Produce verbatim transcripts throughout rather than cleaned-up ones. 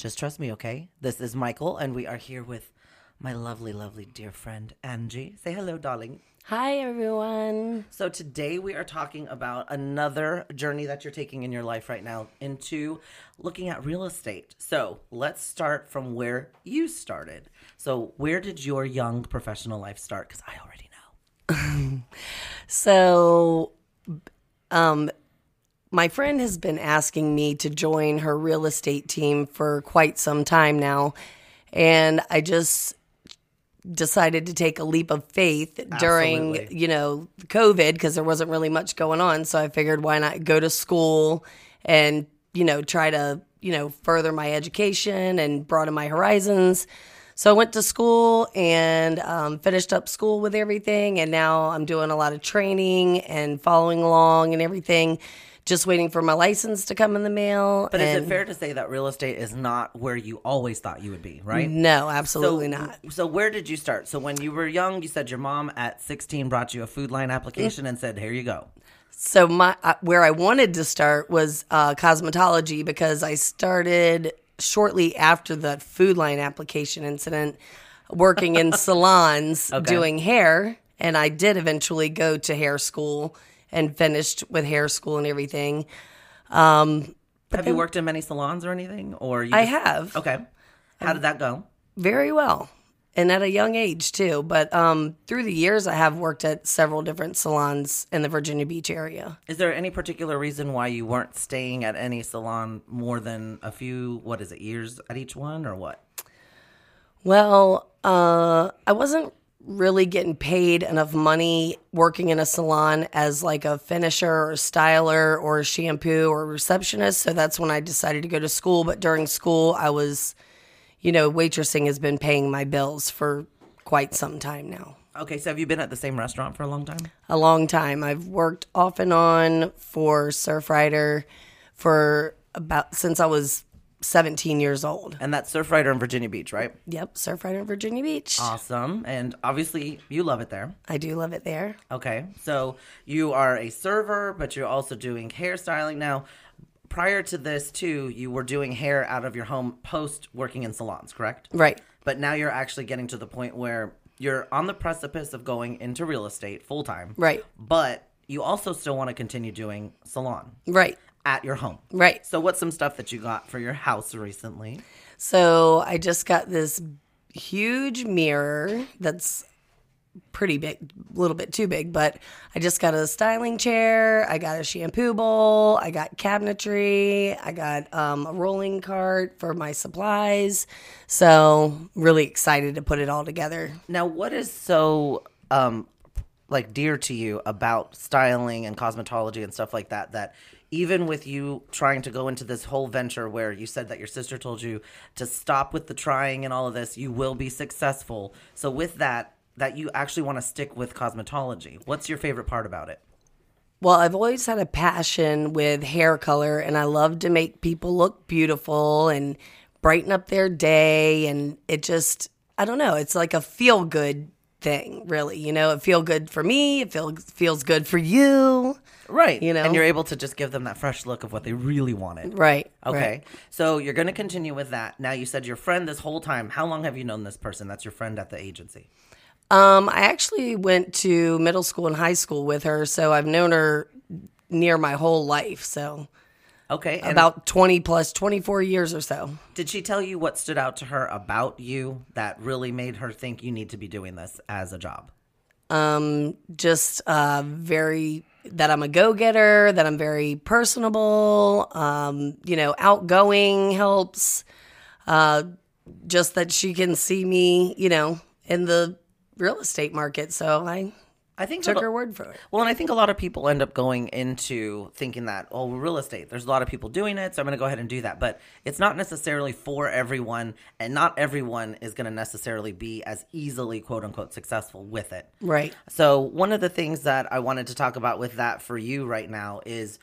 Just trust me, okay? This is Michael, and we are here with my lovely, lovely dear friend, Angie. Say hello, darling. Hi, everyone. So today we are talking about another journey that you're taking in your life right now into looking at real estate. So let's start from where you started. So where did your young professional life start? Because I already know. So um, my friend has been asking me to join her real estate team for quite some time now, and I just decided to take a leap of faith during, Absolutely. you know, COVID, because there wasn't really much going on. So I figured, why not go to school and, you know, try to, you know, further my education and broaden my horizons. So I went to school and um, finished up school with everything. And now I'm doing a lot of training and following along and everything, just waiting for my license to come in the mail. But and is it fair to say that real estate is not where you always thought you would be, right? No, absolutely so, not. So where did you start? So when you were young, you said your mom at sixteen brought you a food line application and said, here you go. So my uh, where I wanted to start was uh, cosmetology, because I started shortly after the food line application incident working in salons okay. doing hair. And I did eventually go to hair school and finished with hair school and everything. Um, have then, you worked in many salons or anything? Or you I just, have. Okay. How um, did that go? Very well. And at a young age, too. But um, through the years, I have worked at several different salons in the Virginia Beach area. Is there any particular reason why you weren't staying at any salon more than a few, what is it, years at each one or what? Well, uh, I wasn't really getting paid enough money working in a salon as like a finisher or styler or shampoo or receptionist. So that's when I decided to go to school. But during school, I was, you know, waitressing has been paying my bills for quite some time now. Okay. So have you been at the same restaurant for a long time? A long time. I've worked off and on for Surfrider for about since I was seventeen years old. And that's Surfrider in Virginia Beach, right? Yep, Surfrider in Virginia Beach. Awesome. And obviously, you love it there. I do love it there. Okay. So you are a server, but you're also doing hairstyling now. Prior to this, too, you were doing hair out of your home post working in salons, correct? Right. But now you're actually getting to the point where you're on the precipice of going into real estate full time. Right. But you also still want to continue doing salon. Right. At your home. Right. So what's some stuff that you got for your house recently? So I just got this huge mirror that's pretty big, a little bit too big, but I just got a styling chair. I got a shampoo bowl. I got cabinetry. I got um, a rolling cart for my supplies. So really excited to put it all together. Now, what is so um, like dear to you about styling and cosmetology and stuff like that, that even with you trying to go into this whole venture where you said that your sister told you to stop with the trying and all of this, you will be successful. So with that, that you actually want to stick with cosmetology. What's your favorite part about it? Well, I've always had a passion with hair color, and I love to make people look beautiful and brighten up their day. And it just, I don't know, it's like a feel-good thing, really. You know, it feel good for me. It feel, feels good for you. Right. You know? And you're able to just give them that fresh look of what they really wanted. Right. Okay. Right. So you're going to continue with that. Now, you said your friend this whole time. How long have you known this person that's your friend at the agency? Um, I actually went to middle school and high school with her, so I've known her near my whole life. So okay, and about twenty plus, twenty-four years or so. Did she tell you what stood out to her about you that really made her think you need to be doing this as a job? Um, just uh, very... that I'm a go-getter, that I'm very personable, um, you know, outgoing helps, uh, just that she can see me, you know, in the real estate market. So I, I think took her word for it. Well, and I think a lot of people end up going into thinking that, oh, real estate, there's a lot of people doing it, so I'm going to go ahead and do that. But it's not necessarily for everyone, and not everyone is going to necessarily be as easily, quote unquote, successful with it. Right. So one of the things that I wanted to talk about with that for you right now is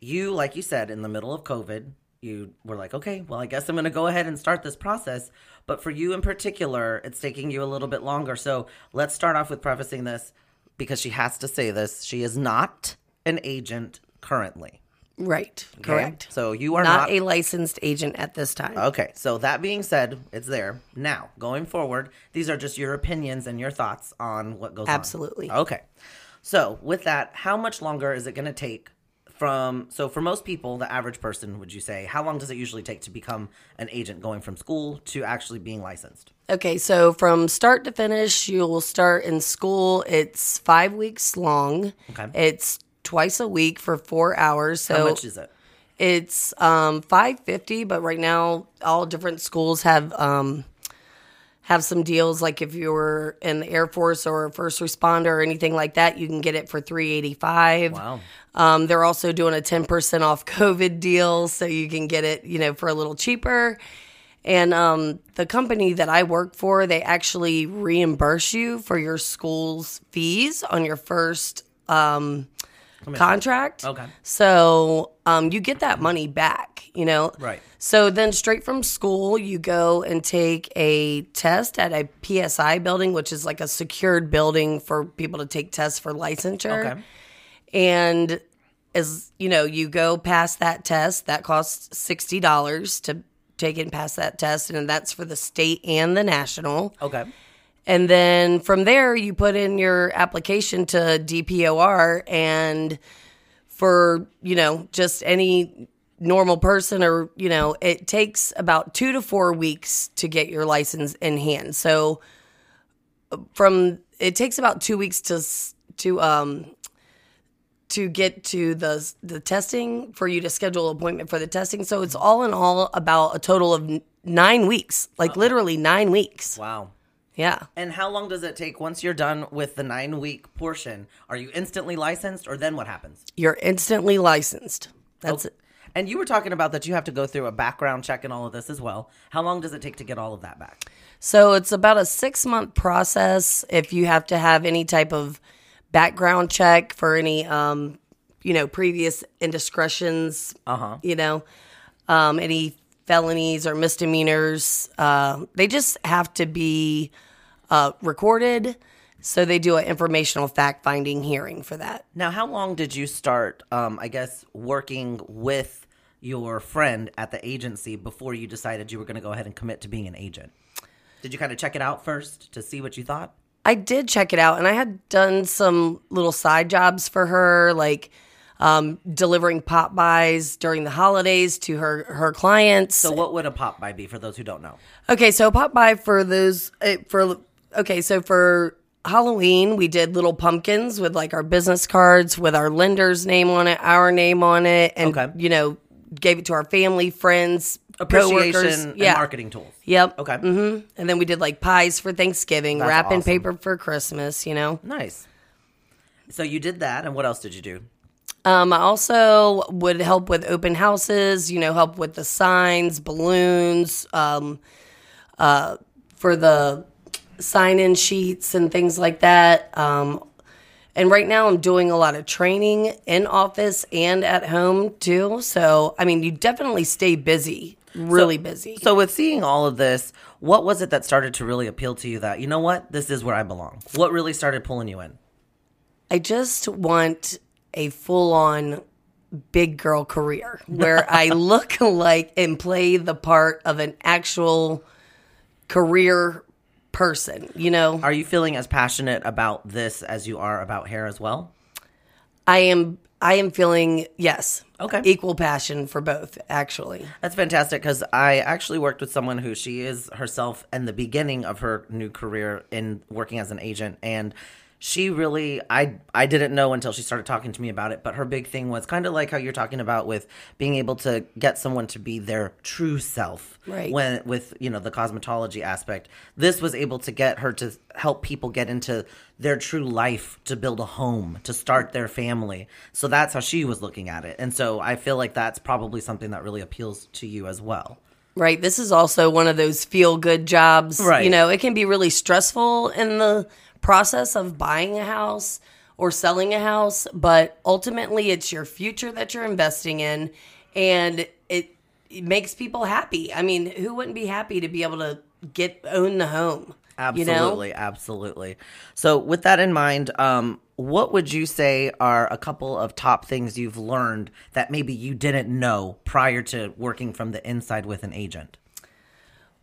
you, like you said, in the middle of COVID, you were like, okay, well, I guess I'm going to go ahead and start this process. But for you in particular, it's taking you a little bit longer. So let's start off with prefacing this, because she has to say this, she is not an agent currently. Right. Okay? Correct. So you are not, not a licensed agent at this time. Okay. So that being said, it's there. Now, going forward, these are just your opinions and your thoughts on what goes Absolutely. On. Absolutely. Okay. So with that, how much longer is it going to take from, so for most people, the average person, would you say, how long does it usually take to become an agent going from school to actually being licensed? Okay, so from start to finish, you'll start in school. It's five weeks long. Okay. It's twice a week for four hours. So how much is it? It's um, five fifty, but right now all different schools have um, have some deals. Like if you were in the Air Force or a first responder or anything like that, you can get it for three eighty-five. Wow. Um, they're also doing a ten percent off COVID deal, so you can get it, you know, for a little cheaper. And um, the company that I work for, they actually reimburse you for your school's fees on your first um, contract. Okay. So um, you get that money back, you know. Right. So then straight from school, you go and take a test at a P S I building, which is like a secured building for people to take tests for licensure. Okay. And, as you know, you go past that test. That costs sixty dollars to take and pass that test, and that's for the state and the national. Okay. And then from there, you put in your application to D P O R, and for, you know, just any normal person or, you know, it takes about two to four weeks to get your license in hand. So from it takes about two weeks to to um to get to the the testing, for you to schedule an appointment for the testing. So it's all in all about a total of nine weeks, like oh. literally nine weeks. Wow. Yeah. And how long does it take once you're done with the nine-week portion? Are you instantly licensed, or then what happens? You're instantly licensed. That's okay. it. And you were talking about that you have to go through a background check and all of this as well. How long does it take to get all of that back? So it's about a six-month process if you have to have any type of background check for any, um, you know, previous indiscretions, uh-huh. you know, um, any felonies or misdemeanors. Uh, they just have to be uh, recorded. So they do an informational fact-finding hearing for that. Now, how long did you start, um, I guess, working with your friend at the agency before you decided you were going to go ahead and commit to being an agent? Did you kind of check it out first to see what you thought? I did check it out, and I had done some little side jobs for her, like um, delivering pop buys during the holidays to her, her clients. So what would a pop buy be for those who don't know? Okay, so a pop buy for those for okay, so for Halloween, we did little pumpkins with like our business cards with our lender's name on it, our name on it, and okay. you know, gave it to our family, friends, appreciation yeah. and marketing tools. Yep. Okay. Mm-hmm. And then we did like pies for Thanksgiving, That's wrapping awesome. Paper for Christmas, you know. Nice. So you did that, and what else did you do? Um, I also would help with open houses, you know, help with the signs, balloons, um, uh, for the sign-in sheets and things like that. Um, And right now I'm doing a lot of training in office and at home too. So, I mean, you definitely stay busy, really so, busy. So with seeing all of this, what was it that started to really appeal to you that, you know what, this is where I belong? What really started pulling you in? I just want a full-on big girl career where I look like and play the part of an actual career person, you know. Are you feeling as passionate about this as you are about hair as well? I am. I am feeling, yes. Okay. Equal passion for both, actually. That's fantastic, because I actually worked with someone who she is herself in the beginning of her new career in working as an agent. And she really, I I didn't know until she started talking to me about it, but her big thing was kind of like how you're talking about with being able to get someone to be their true self. Right. When, with, you know, the cosmetology aspect, this was able to get her to help people get into their true life, to build a home, to start their family. So that's how she was looking at it. And so I feel like that's probably something that really appeals to you as well. Right. This is also one of those feel-good jobs. Right. You know, it can be really stressful in the process of buying a house or selling a house, but ultimately it's your future that you're investing in, and it, it makes people happy. I mean, who wouldn't be happy to be able to get own the home? Absolutely, you know? Absolutely. So with that in mind, um, what would you say are a couple of top things you've learned that maybe you didn't know prior to working from the inside with an agent?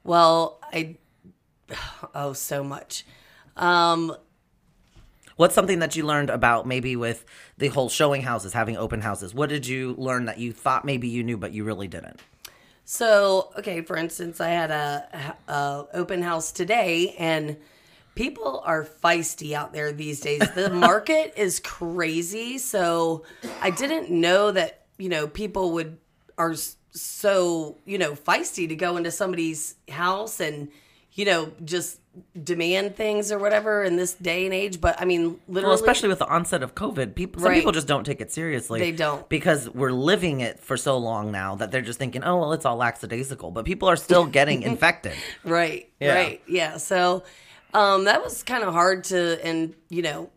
Well, I, oh, so much. Um, What's something that you learned about maybe with the whole showing houses, having open houses? What did you learn that you thought maybe you knew, but you really didn't? So, okay, for instance, I had a, a open house today, and people are feisty out there these days. The market is crazy. So I didn't know that, you know, people would are so, you know, feisty to go into somebody's house and, you know, just demand things or whatever in this day and age. But I mean, literally, well, especially with the onset of COVID, people, some right. people just don't take it seriously. They don't, because we're living it for so long now that they're just thinking, oh, well, it's all lackadaisical, but people are still getting infected. Right. Yeah. Right. Yeah. So, um, that was kind of hard to, and you know,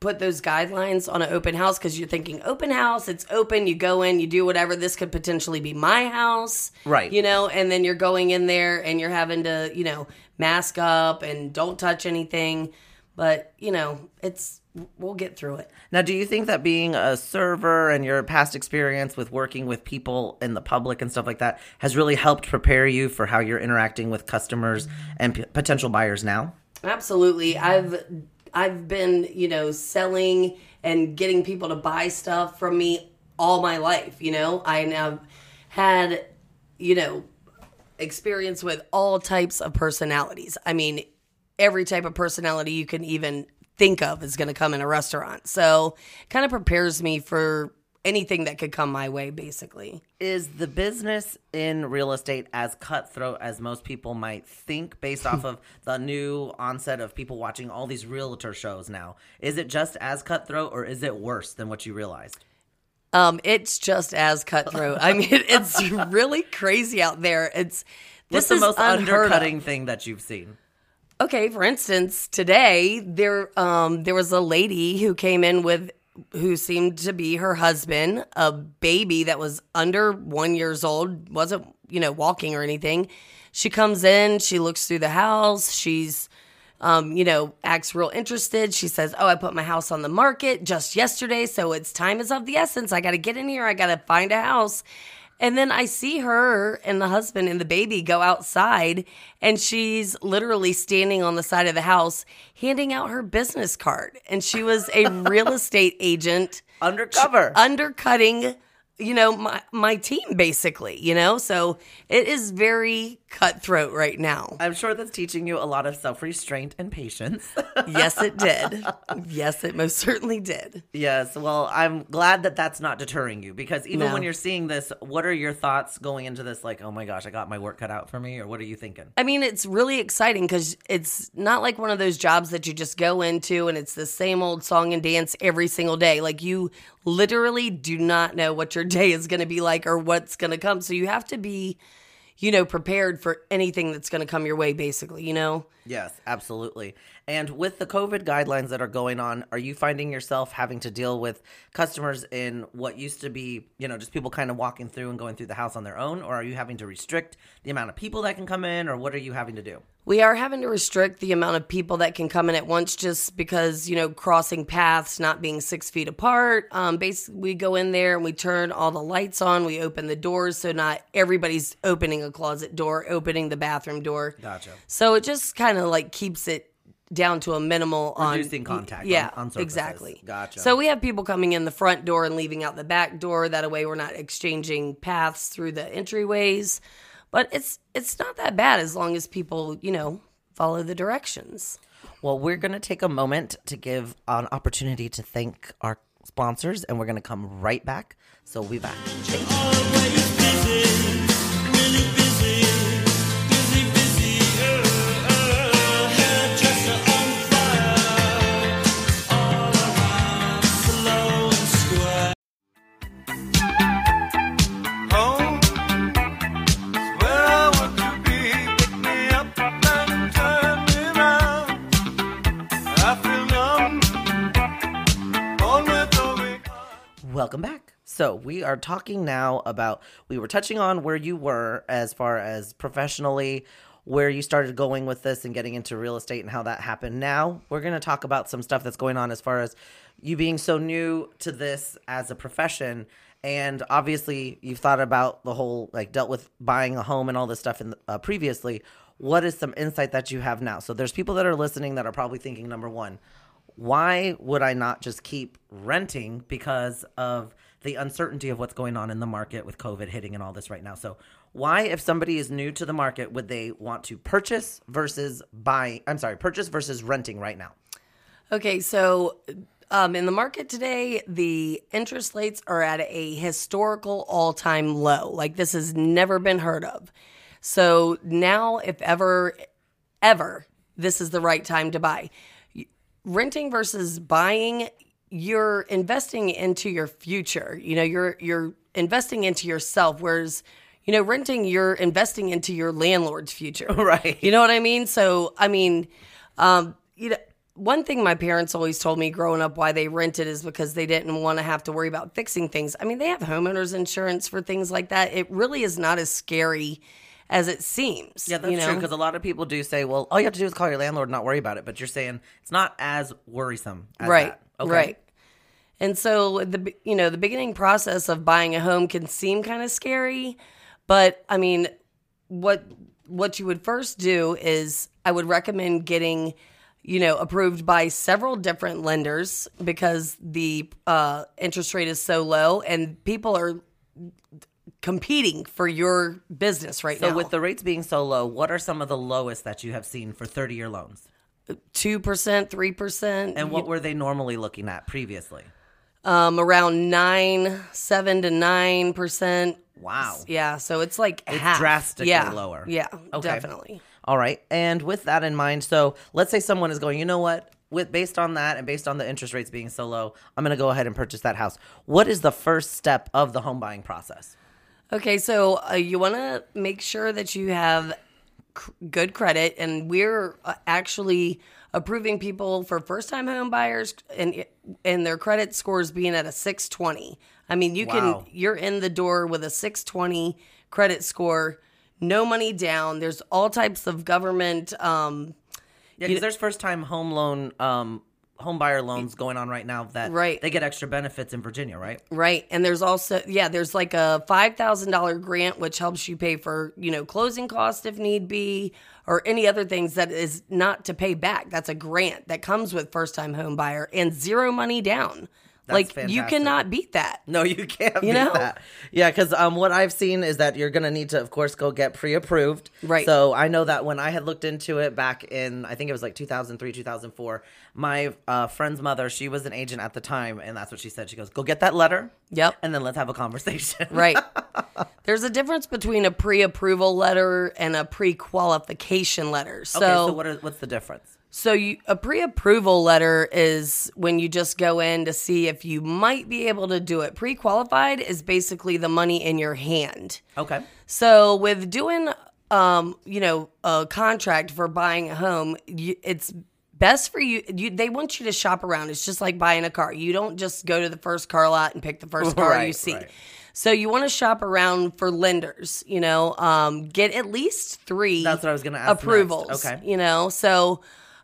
put those guidelines on an open house, because you're thinking open house, it's open, you go in, you do whatever, this could potentially be my house. Right. You know, and then you're going in there and you're having to, you know, mask up and don't touch anything. But, you know, it's, we'll get through it. Now, do you think that being a server and your past experience with working with people in the public and stuff like that has really helped prepare you for how you're interacting with customers and p- potential buyers now? Absolutely. I've I've been, you know, selling and getting people to buy stuff from me all my life. You know, I have had, you know, experience with all types of personalities. I mean, every type of personality you can even think of is going to come in a restaurant. So it kind of prepares me for anything that could come my way, basically. Is the business in real estate as cutthroat as most people might think based off of the new onset of people watching all these realtor shows now? Is it just as cutthroat, or is it worse than what you realized? Um, it's just as cutthroat. I mean, it's really crazy out there. It's this What's the is most undercutting of? thing that you've seen? Okay, for instance, today there um there was a lady who came in with who seemed to be her husband, a baby that was under one years old, wasn't, you know, walking or anything. She comes in, she looks through the house, she's, um, you know, acts real interested. She says, oh, I put my house on the market just yesterday, so it's time is of the essence. I got to get in here. I got to find a house. And then I see her and the husband and the baby go outside, and she's literally standing on the side of the house handing out her business card. And she was a real estate agent. Undercover. Undercutting, you know, my, my team, basically, you know. So it is very cutthroat right now. I'm sure that's teaching you a lot of self-restraint and patience. Yes, it did. Yes, it most certainly did. Yes. Well, I'm glad that that's not deterring you, because even no. when you're seeing this, what are your thoughts going into this? Like, oh my gosh, I got my work cut out for me, or what are you thinking? I mean, it's really exciting, because it's not like one of those jobs that you just go into and it's the same old song and dance every single day. Like, you literally do not know what your day is going to be like or what's going to come. So you have to be, you know, prepared for anything that's going to come your way, basically, you know? Yes, absolutely. And with the COVID guidelines that are going on, are you finding yourself having to deal with customers in what used to be, you know, just people kind of walking through and going through the house on their own? Or are you having to restrict the amount of people that can come in? Or what are you having to do? We are having to restrict the amount of people that can come in at once, just because, you know, crossing paths, not being six feet apart. Um, basically, we go in there and we turn all the lights on. We open the doors, so not everybody's opening a closet door, opening the bathroom door. Gotcha. So it just kind of like keeps it down to a minimal on reducing contact. Yeah, on, on exactly. Gotcha. So we have people coming in the front door and leaving out the back door. That way we're not exchanging paths through the entryways. But it's it's not that bad, as long as people, you know, follow the directions. Well, we're going to take a moment to give an opportunity to thank our sponsors, and we're going to come right back. So we'll be back. Thanks. Welcome back. So we are talking now about, we were touching on where you were as far as professionally, where you started going with this and getting into real estate and how that happened. Now we're going to talk about some stuff that's going on as far as you being so new to this as a profession. And obviously you've thought about the whole, like dealt with buying a home and all this stuff in the, uh, previously. What is some insight that you have now? So there's people that are listening that are probably thinking, number one, why would I not just keep renting because of the uncertainty of what's going on in the market with COVID hitting and all this right now? So why, if somebody is new to the market, would they want to purchase versus buy? I'm sorry, purchase versus renting right now? Okay, so um, in the market today, the interest rates are at a historical all-time low. Like this has never been heard of. So now, if ever, ever, this is the right time to buy. Renting versus buying, you're investing into your future. You know, you're you're investing into yourself, whereas, you know, renting, you're investing into your landlord's future. Right. You know what I mean? So, I mean, um, you know, one thing my parents always told me growing up why they rented is because they didn't want to have to worry about fixing things. I mean, they have homeowners insurance for things like that. It really is not as scary as it seems. Yeah, that's you know? true, because a lot of people do say, well, all you have to do is call your landlord and not worry about it. But you're saying it's not as worrisome as right, that. Okay. Right. And so, the you know, the beginning process of buying a home can seem kind of scary. But, I mean, what what you would first do is I would recommend getting, you know, approved by several different lenders because the uh, interest rate is so low and people are competing for your business right now. So with the rates being so low, what are some of the lowest that you have seen for thirty-year loans? two percent, three percent. And what were they normally looking at previously? Um, around nine, seven to nine percent. Wow. Yeah, so it's like it's half. drastically yeah. lower. Yeah, okay. Definitely. All right. And with that in mind, so let's say someone is going, you know what? With based on that and based on the interest rates being so low, I'm going to go ahead and purchase that house. What is the first step of the home buying process? Okay, so uh, you want to make sure that you have c- good credit, and we're uh, actually approving people for first-time home buyers and and their credit scores being at a six twenty. I mean, you wow. can you're in the door with a six twenty credit score, no money down. There's all types of government. Um, yeah, because there's first-time home loan. Um, home buyer loans going on right now that right. they get extra benefits in Virginia, right? Right. And there's also, yeah, there's like a five thousand dollars grant, which helps you pay for, you know, closing costs if need be, or any other things that is not to pay back. That's a grant that comes with first-time home buyer and zero money down. That's like fantastic. You cannot beat that. No, you can't you beat know? that. Yeah, because um, what I've seen is that you're going to need to, of course, go get pre-approved. Right. So I know that when I had looked into it back in, I think it was like two thousand three, two thousand four, my uh, friend's mother, she was an agent at the time, and that's what she said. She goes, go get that letter. Yep. And then let's have a conversation. Right. There's a difference between a pre-approval letter and a pre-qualification letter. So, okay, so what are, what's the difference? So you, a pre-approval letter is when you just go in to see if you might be able to do it. Pre-qualified is basically the money in your hand. Okay. So with doing, um, you know, a contract for buying a home, you, it's best for you, you. They want you to shop around. It's just like buying a car. You don't just go to the first car lot and pick the first car right, you see. Right. So you want to shop around for lenders, you know, um, get at least three. That's what I was going to ask. Approvals. Next. Okay. You know, so.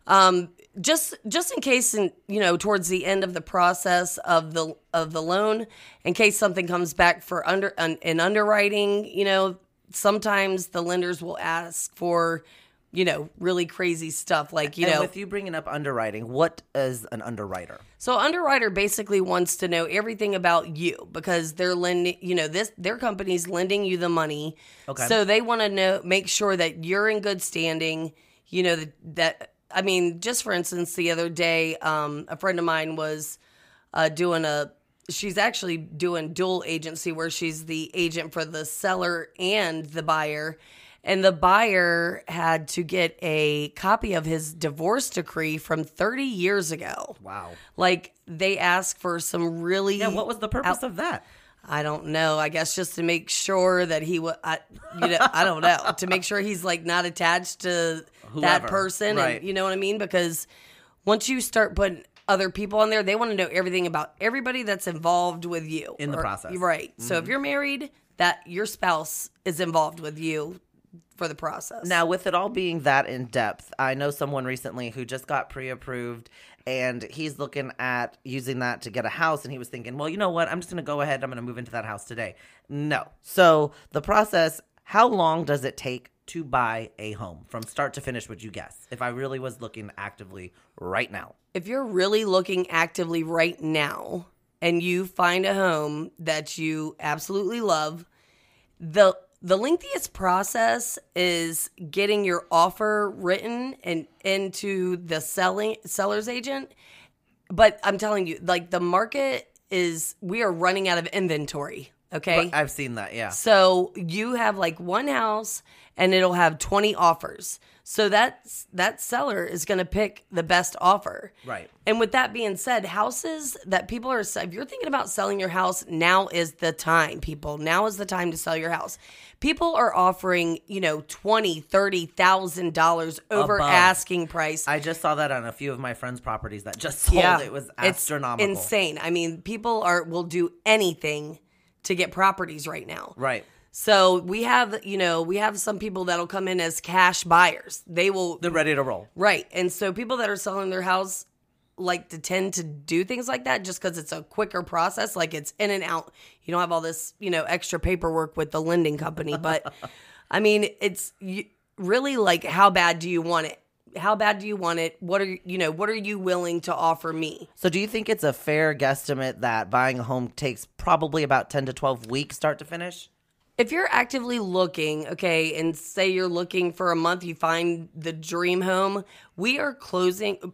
Um, just, just in case, in, you know, towards the end of the process of the, of the loan, in case something comes back for under an, an underwriting, you know, sometimes the lenders will ask for, you know, really crazy stuff. Like, you and know, with you bringing up underwriting, what is an underwriter? So underwriter basically wants to know everything about you because they're lending, you know, this, their company's lending you the money. Okay. So they want to know, make sure that you're in good standing, you know, that, that I mean, just for instance, the other day, um, a friend of mine was uh, doing a, she's actually doing dual agency where she's the agent for the seller and the buyer. And the buyer had to get a copy of his divorce decree from thirty years ago. Wow. Like they asked for some really. Yeah, what was the purpose out- of that? I don't know. I guess just to make sure that he was, you know, I don't know, to make sure he's like not attached to whoever, that person. Right. And, you know what I mean? Because once you start putting other people on there, they want to know everything about everybody that's involved with you in the or, process. Right. Mm-hmm. So if you're married, that your spouse is involved with you for the process. Now, with it all being that in depth, I know someone recently who just got pre-approved, and he's looking at using that to get a house, and he was thinking, well, you know what? I'm just going to go ahead. I'm going to move into that house today. No. So the process, how long does it take to buy a home from start to finish, would you guess, if I really was looking actively right now? If you're really looking actively right now and you find a home that you absolutely love, the the lengthiest process is getting your offer written and into the selling seller's agent. But I'm telling you, like, the market is, we are running out of inventory. Okay. I've seen that. Yeah. So you have like one house and it'll have twenty offers. So that's, that seller is going to pick the best offer. Right. And with that being said, houses that people are, if you're thinking about selling your house, now is the time, people. Now is the time to sell your house. People are offering, you know, twenty thousand dollars, thirty thousand dollars over above asking price. I just saw that on a few of my friends' properties that just sold. Yeah. It was astronomical. It's insane. I mean, people are will do anything to get properties right now. Right. So we have, you know, we have some people that'll come in as cash buyers. They will. They're ready to roll. Right. And so people that are selling their house like to tend to do things like that just because it's a quicker process. Like, it's in and out. You don't have all this, you know, extra paperwork with the lending company. But I mean, it's really like, how bad do you want it? How bad do you want it? What are, you know, what are you willing to offer me? So do you think it's a fair guesstimate that buying a home takes probably about ten to twelve weeks start to finish? If you're actively looking, okay, and say you're looking for a month, you find the dream home, we are closing.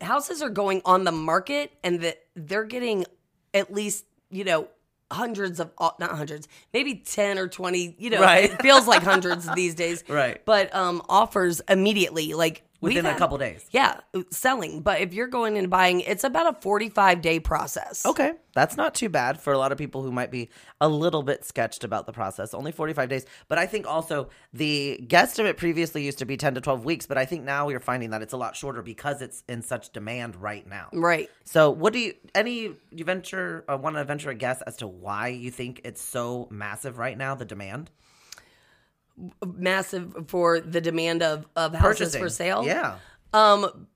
Houses are going on the market and the, they're getting at least, you know, hundreds of, not hundreds, maybe ten or twenty, you know, right. It feels like hundreds these days. Right. But um, offers immediately, like within had, a couple days. Yeah. Selling. But if you're going and buying, it's about a forty-five day process. Okay. That's not too bad for a lot of people who might be a little bit sketched about the process. Only forty-five days. But I think also the guesstimate previously used to be ten to twelve weeks, but I think now you're finding that it's a lot shorter because it's in such demand right now. Right. So what do you, any, you venture, uh, want to venture a guess as to why you think it's so massive right now, the demand? Massive for the demand of, of houses for sale. Yeah. Um,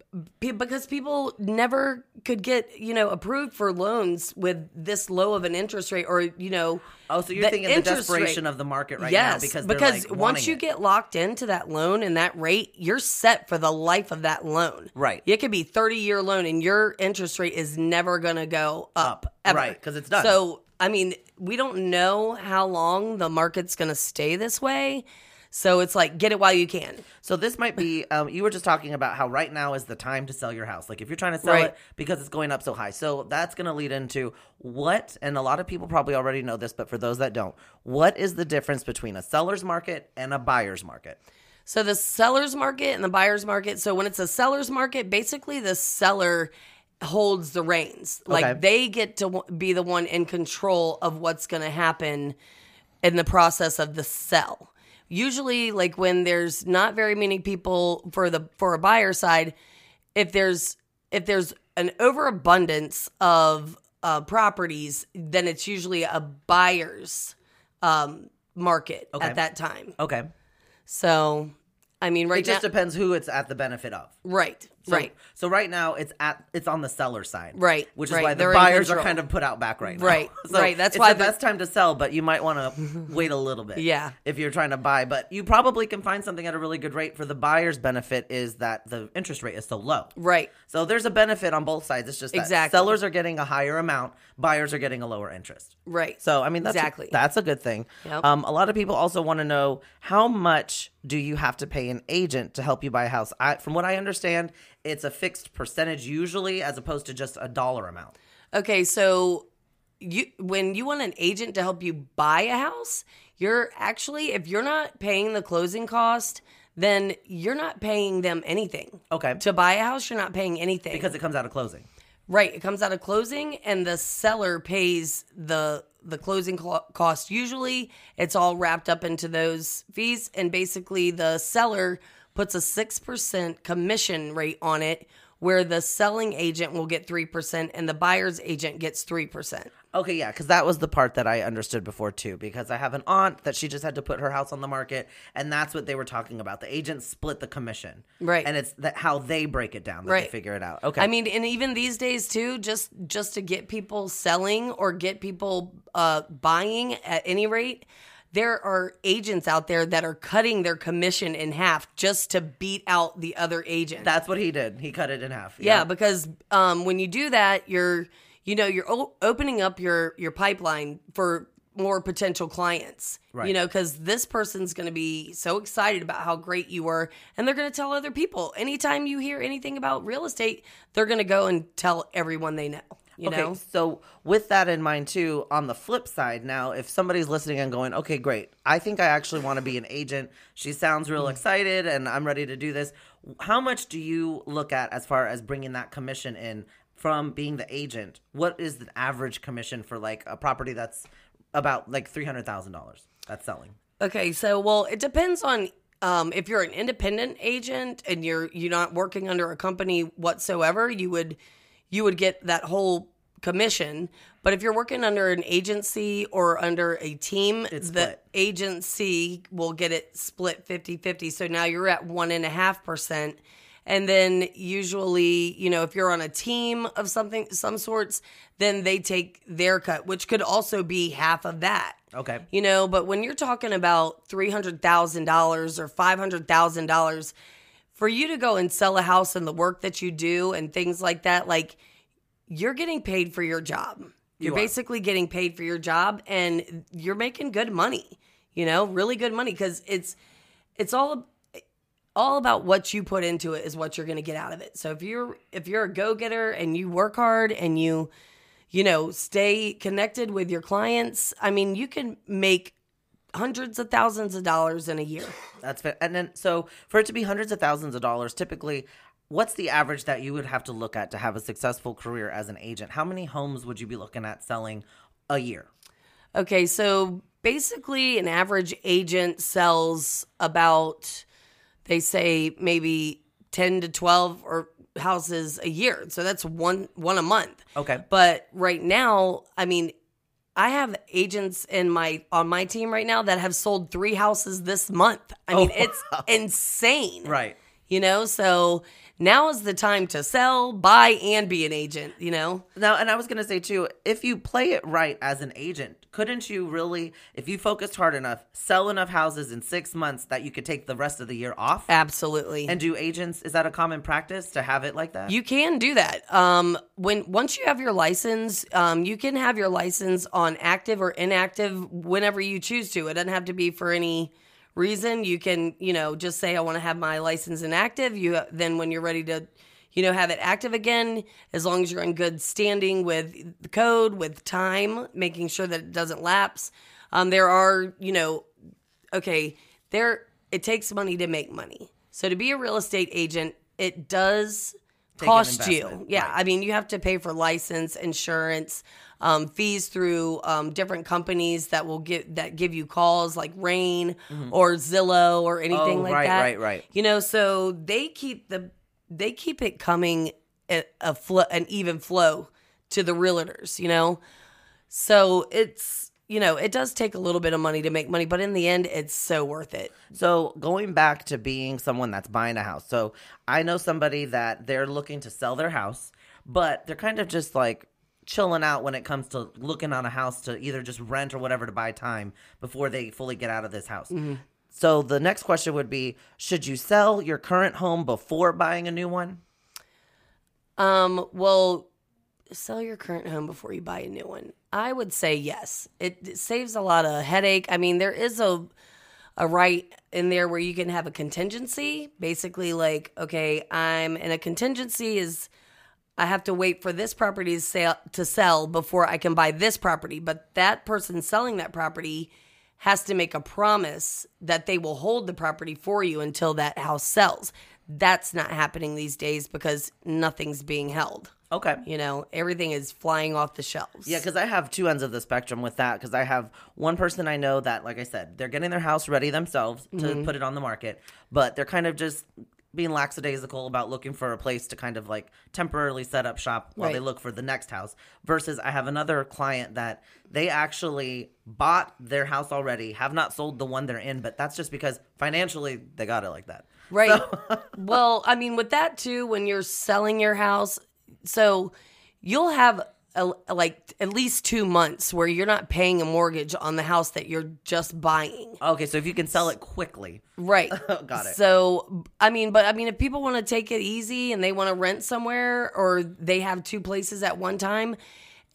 p- because people never could get, you know, approved for loans with this low of an interest rate or, you know. Oh, so you're the thinking the desperation rate of the market right yes, now. Because, because like once you it. get locked into that loan and that rate, you're set for the life of that loan. Right. It could be thirty year loan and your interest rate is never going to go up. up ever. Right. Because it's done. So, I mean, we don't know how long the market's going to stay this way. So it's like, get it while you can. So this might be, um, you were just talking about how right now is the time to sell your house. Like if you're trying to sell right. it because it's going up so high. So that's going to lead into what, and a lot of people probably already know this, but for those that don't, what is the difference between a seller's market and a buyer's market? So the seller's market and the buyer's market. So when it's a seller's market, basically the seller holds the reins. Like okay. they get to w- be the one in control of what's going to happen in the process of the sell. Usually, like when there's not very many people for the for a buyer side, if there's if there's an overabundance of uh, properties, then it's usually a buyer's um, market okay. at that time. Okay. So, I mean, right. It just now- depends who it's at the benefit of. Right. So, right. So right now it's at it's on the seller side. Right. Which is right. why the They're buyers are kind of put out back right now. Right. So right. That's it's why the best time to sell, but you might want to wait a little bit. Yeah. If you're trying to buy, but you probably can find something at a really good rate. For the buyer's benefit is that the interest rate is so low. Right. So there's a benefit on both sides. It's just that exactly. sellers are getting a higher amount, buyers are getting a lower interest. Right. So I mean that's exactly. a, that's a good thing. Yep. Um a lot of people also want to know, how much do you have to pay an agent to help you buy a house? I from what I understand, it's a fixed percentage usually as opposed to just a dollar amount. Okay, so you when you want an agent to help you buy a house, you're actually, if you're not paying the closing cost, then you're not paying them anything. Okay. To buy a house, you're not paying anything. Because it comes out of closing. Right, it comes out of closing and the seller pays the the closing co- cost. Usually it's all wrapped up into those fees, and basically the seller puts a six percent commission rate on it, where the selling agent will get three percent and the buyer's agent gets three percent. Okay, yeah, because that was the part that I understood before, too, because I have an aunt that she just had to put her house on the market, and that's what they were talking about. The agents split the commission. Right. And it's that how they break it down that right. they figure it out. Okay. I mean, and even these days, too, just, just to get people selling or get people uh, buying at any rate, there are agents out there that are cutting their commission in half just to beat out the other agent. That's what he did. He cut it in half. Yeah, yeah because um, when you do that, you're... You know, you're o- opening up your, your pipeline for more potential clients, right. you know, because this person's going to be so excited about how great you were, and they're going to tell other people. Anytime you hear anything about real estate, they're going to go and tell everyone they know, you okay, know? So with that in mind, too, on the flip side now, if somebody's listening and going, okay, great, I think I actually want to be an agent. She sounds real excited, and I'm ready to do this. How much do you look at as far as bringing that commission in? From being the agent, what is the average commission for like a property that's about like three hundred thousand dollars that's selling? Okay, so well, it depends on um, if you're an independent agent and you're you're not working under a company whatsoever, you would you would get that whole commission. But if you're working under an agency or under a team, it's the split. Agency will get it split fifty-fifty. So now you're at one and a half percent. And then usually, you know, if you're on a team of something, some sorts, then they take their cut, which could also be half of that. Okay. You know, but when you're talking about three hundred thousand dollars or five hundred thousand dollars, for you to go and sell a house and the work that you do and things like that, like you're getting paid for your job. You're you basically getting paid for your job, and you're making good money, you know, really good money, because it's it's all All about what you put into it is what you're going to get out of it. So if you're if you're a go-getter and you work hard and you, you know, stay connected with your clients, I mean, you can make hundreds of thousands of dollars in a year. That's fair. And then so for it to be hundreds of thousands of dollars, typically, what's the average that you would have to look at to have a successful career as an agent? How many homes would you be looking at selling a year? Okay, so basically an average agent sells about... They say maybe ten to twelve or houses a year. So that's one one a month. Okay. But right now, I mean, I have agents in my on my team right now that have sold three houses this month. I mean, oh, it's wow. insane. Right. You know, so now is the time to sell, buy, and be an agent, you know? Now, and I was going to say, too, if you play it right as an agent, couldn't you really, if you focused hard enough, sell enough houses in six months that you could take the rest of the year off? Absolutely. And do agents, is that a common practice to have it like that? You can do that. Um, when once you have your license, um, you can have your license on active or inactive whenever you choose to. It doesn't have to be for any... reason. You can, you know, just say, I want to have my license inactive. You then when you're ready to, you know, have it active again, as long as you're in good standing with the code, with time, making sure that it doesn't lapse. Um, there are, you know, okay, there, it takes money to make money. So to be a real estate agent, it does Take cost you. Yeah. Right. I mean, you have to pay for license, insurance, Um, fees through um, different companies that will get that give you calls like Rain mm-hmm. or Zillow or anything oh, like right, that. Right, right, right. You know, so they keep the they keep it coming a, a fl- an even flow to the realtors. You know, so it's you know it does take a little bit of money to make money, but in the end, it's so worth it. So going back to being someone that's buying a house, so I know somebody that they're looking to sell their house, but they're kind of just like. Chilling out when it comes to looking on a house to either just rent or whatever to buy time before they fully get out of this house. Mm-hmm. So the next question would be, should you sell your current home before buying a new one? Um, well, sell your current home before you buy a new one. I would say yes. It, it saves a lot of headache. I mean, there is a a right in there where you can have a contingency. Basically like, okay, I'm in a contingency is... I have to wait for this property to sell, to sell before I can buy this property. But that person selling that property has to make a promise that they will hold the property for you until that house sells. That's not happening these days because nothing's being held. Okay. You know, everything is flying off the shelves. Yeah, because I have two ends of the spectrum with that because I have one person I know that, like I said, they're getting their house ready themselves to mm-hmm. put it on the market, but they're kind of just... being lackadaisical about looking for a place to kind of like temporarily set up shop while right. they look for the next house. Versus I have another client that they actually bought their house already, have not sold the one they're in, but that's just because financially they got it like that. Right. So. Well, I mean, with that too, when you're selling your house, so you'll have a, a, like at least two months where you're not paying a mortgage on the house that you're just buying. Okay, so if you can sell it quickly. Right. Got it. So, I mean, but I mean, if people want to take it easy and they want to rent somewhere or they have two places at one time,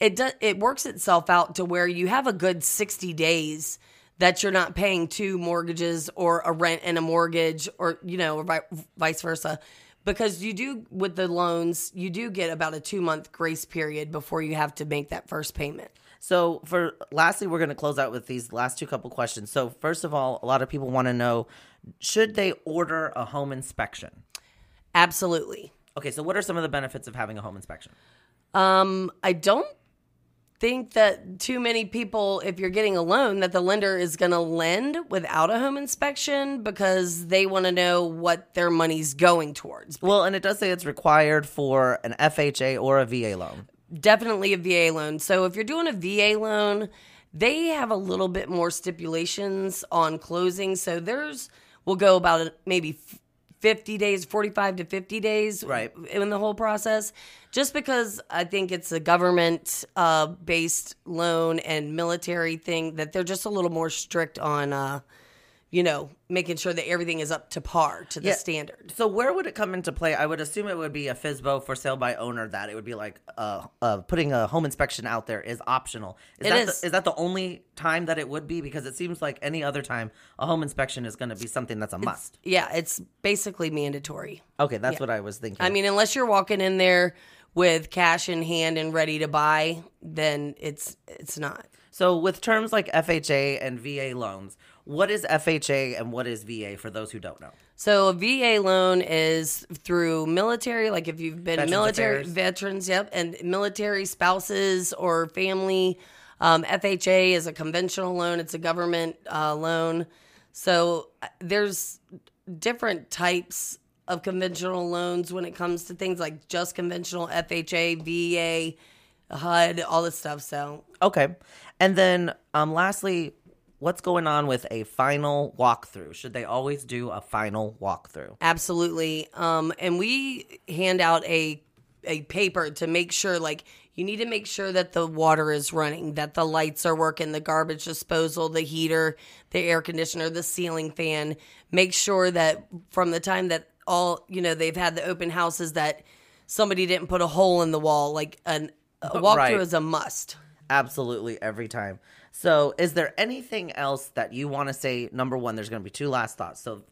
it does, it works itself out to where you have a good sixty days that you're not paying two mortgages or a rent and a mortgage or, you know, or vice versa. Because you do, with the loans, you do get about a two-month grace period before you have to make that first payment. So, for lastly, we're going to close out with these last two couple questions. So, first of all, a lot of people want to know, should they order a home inspection? Absolutely. Okay, so what are some of the benefits of having a home inspection? Um, I don't think that too many people, if you're getting a loan, that the lender is going to lend without a home inspection because they want to know what their money's going towards. Well, and it does say it's required for an F H A or a V A loan. Definitely a V A loan. So if you're doing a V A loan, they have a little bit more stipulations on closing. So theirs will go about maybe fifty days, forty-five to fifty days right. in the whole process, just because I think it's a government uh, based loan and military thing that they're just a little more strict on, uh, you know, making sure that everything is up to par to the yeah. standard. So where would it come into play? I would assume it would be a F S B O for sale by owner that it would be like uh, uh, putting a home inspection out there is optional. Is it that is. The, is that the only time that it would be? Because it seems like any other time a home inspection is going to be something that's a it's, must. Yeah, it's basically mandatory. Okay, that's yeah. what I was thinking. I mean, unless you're walking in there with cash in hand and ready to buy, then it's it's not. So with terms like F H A and V A loans, what is F H A and what is V A for those who don't know? So a V A loan is through military, like if you've been Veterans military affairs. Veterans, yep, and military spouses or family. Um, F H A is a conventional loan. It's a government uh, loan. So there's different types of conventional loans when it comes to things like just conventional F H A, V A, H U D, all this stuff. So okay, and then um, lastly. What's going on with a final walkthrough? Should they always do a final walkthrough? Absolutely. Um, and we hand out a a paper to make sure, like, you need to make sure that the water is running, that the lights are working, the garbage disposal, the heater, the air conditioner, the ceiling fan. Make sure that from the time that all, you know, they've had the open houses that somebody didn't put a hole in the wall. Like, an, a walkthrough right. is a must. Absolutely, every time. So is there anything else that you want to say? Number one, there's going to be two last thoughts. So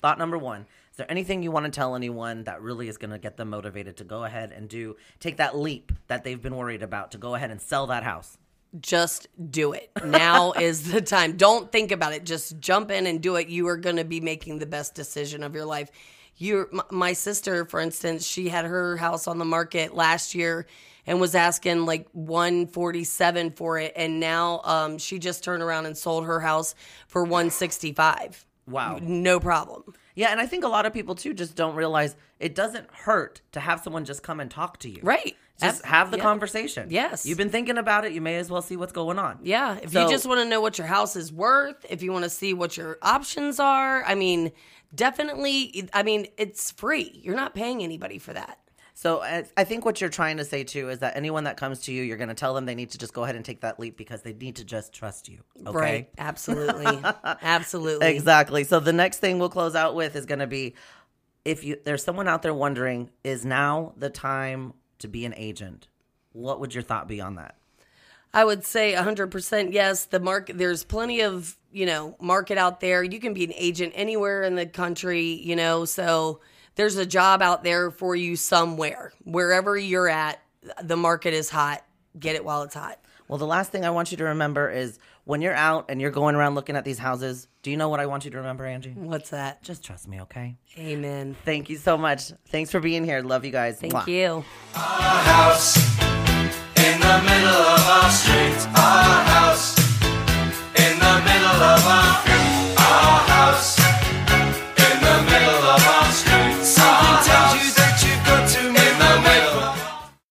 thought number one, is there anything you want to tell anyone that really is going to get them motivated to go ahead and do, take that leap that they've been worried about to go ahead and sell that house? Just do it. Now is the time. Don't think about it. Just jump in and do it. You are going to be making the best decision of your life. You're, my sister, for instance, she had her house on the market last year and was asking like one forty-seven for it. And now um, she just turned around and sold her house for one sixty-five. Wow. No problem. Yeah. And I think a lot of people, too, just don't realize it doesn't hurt to have someone just come and talk to you. Right. Just Ab- have the yeah. conversation. Yes. You've been thinking about it. You may as well see what's going on. Yeah. If so, you just want to know what your house is worth, if you want to see what your options are, I mean, definitely. I mean, it's free. You're not paying anybody for that. So I think what you're trying to say, too, is that anyone that comes to you, you're going to tell them they need to just go ahead and take that leap because they need to just trust you. Okay? Right. Absolutely. Absolutely. Exactly. So the next thing we'll close out with is going to be, if you there's someone out there wondering, is now the time to be an agent? What would your thought be on that? I would say one hundred percent yes. The market, there's plenty of, you know, market out there. You can be an agent anywhere in the country, you know, so there's a job out there for you somewhere. Wherever you're at, the market is hot. Get it while it's hot. Well, the last thing I want you to remember is when you're out and you're going around looking at these houses, do you know what I want you to remember, Angie? What's that? Just trust me, okay? Amen. Thank you so much. Thanks for being here. Love you guys. Thank Mwah. you. Our house in the middle of our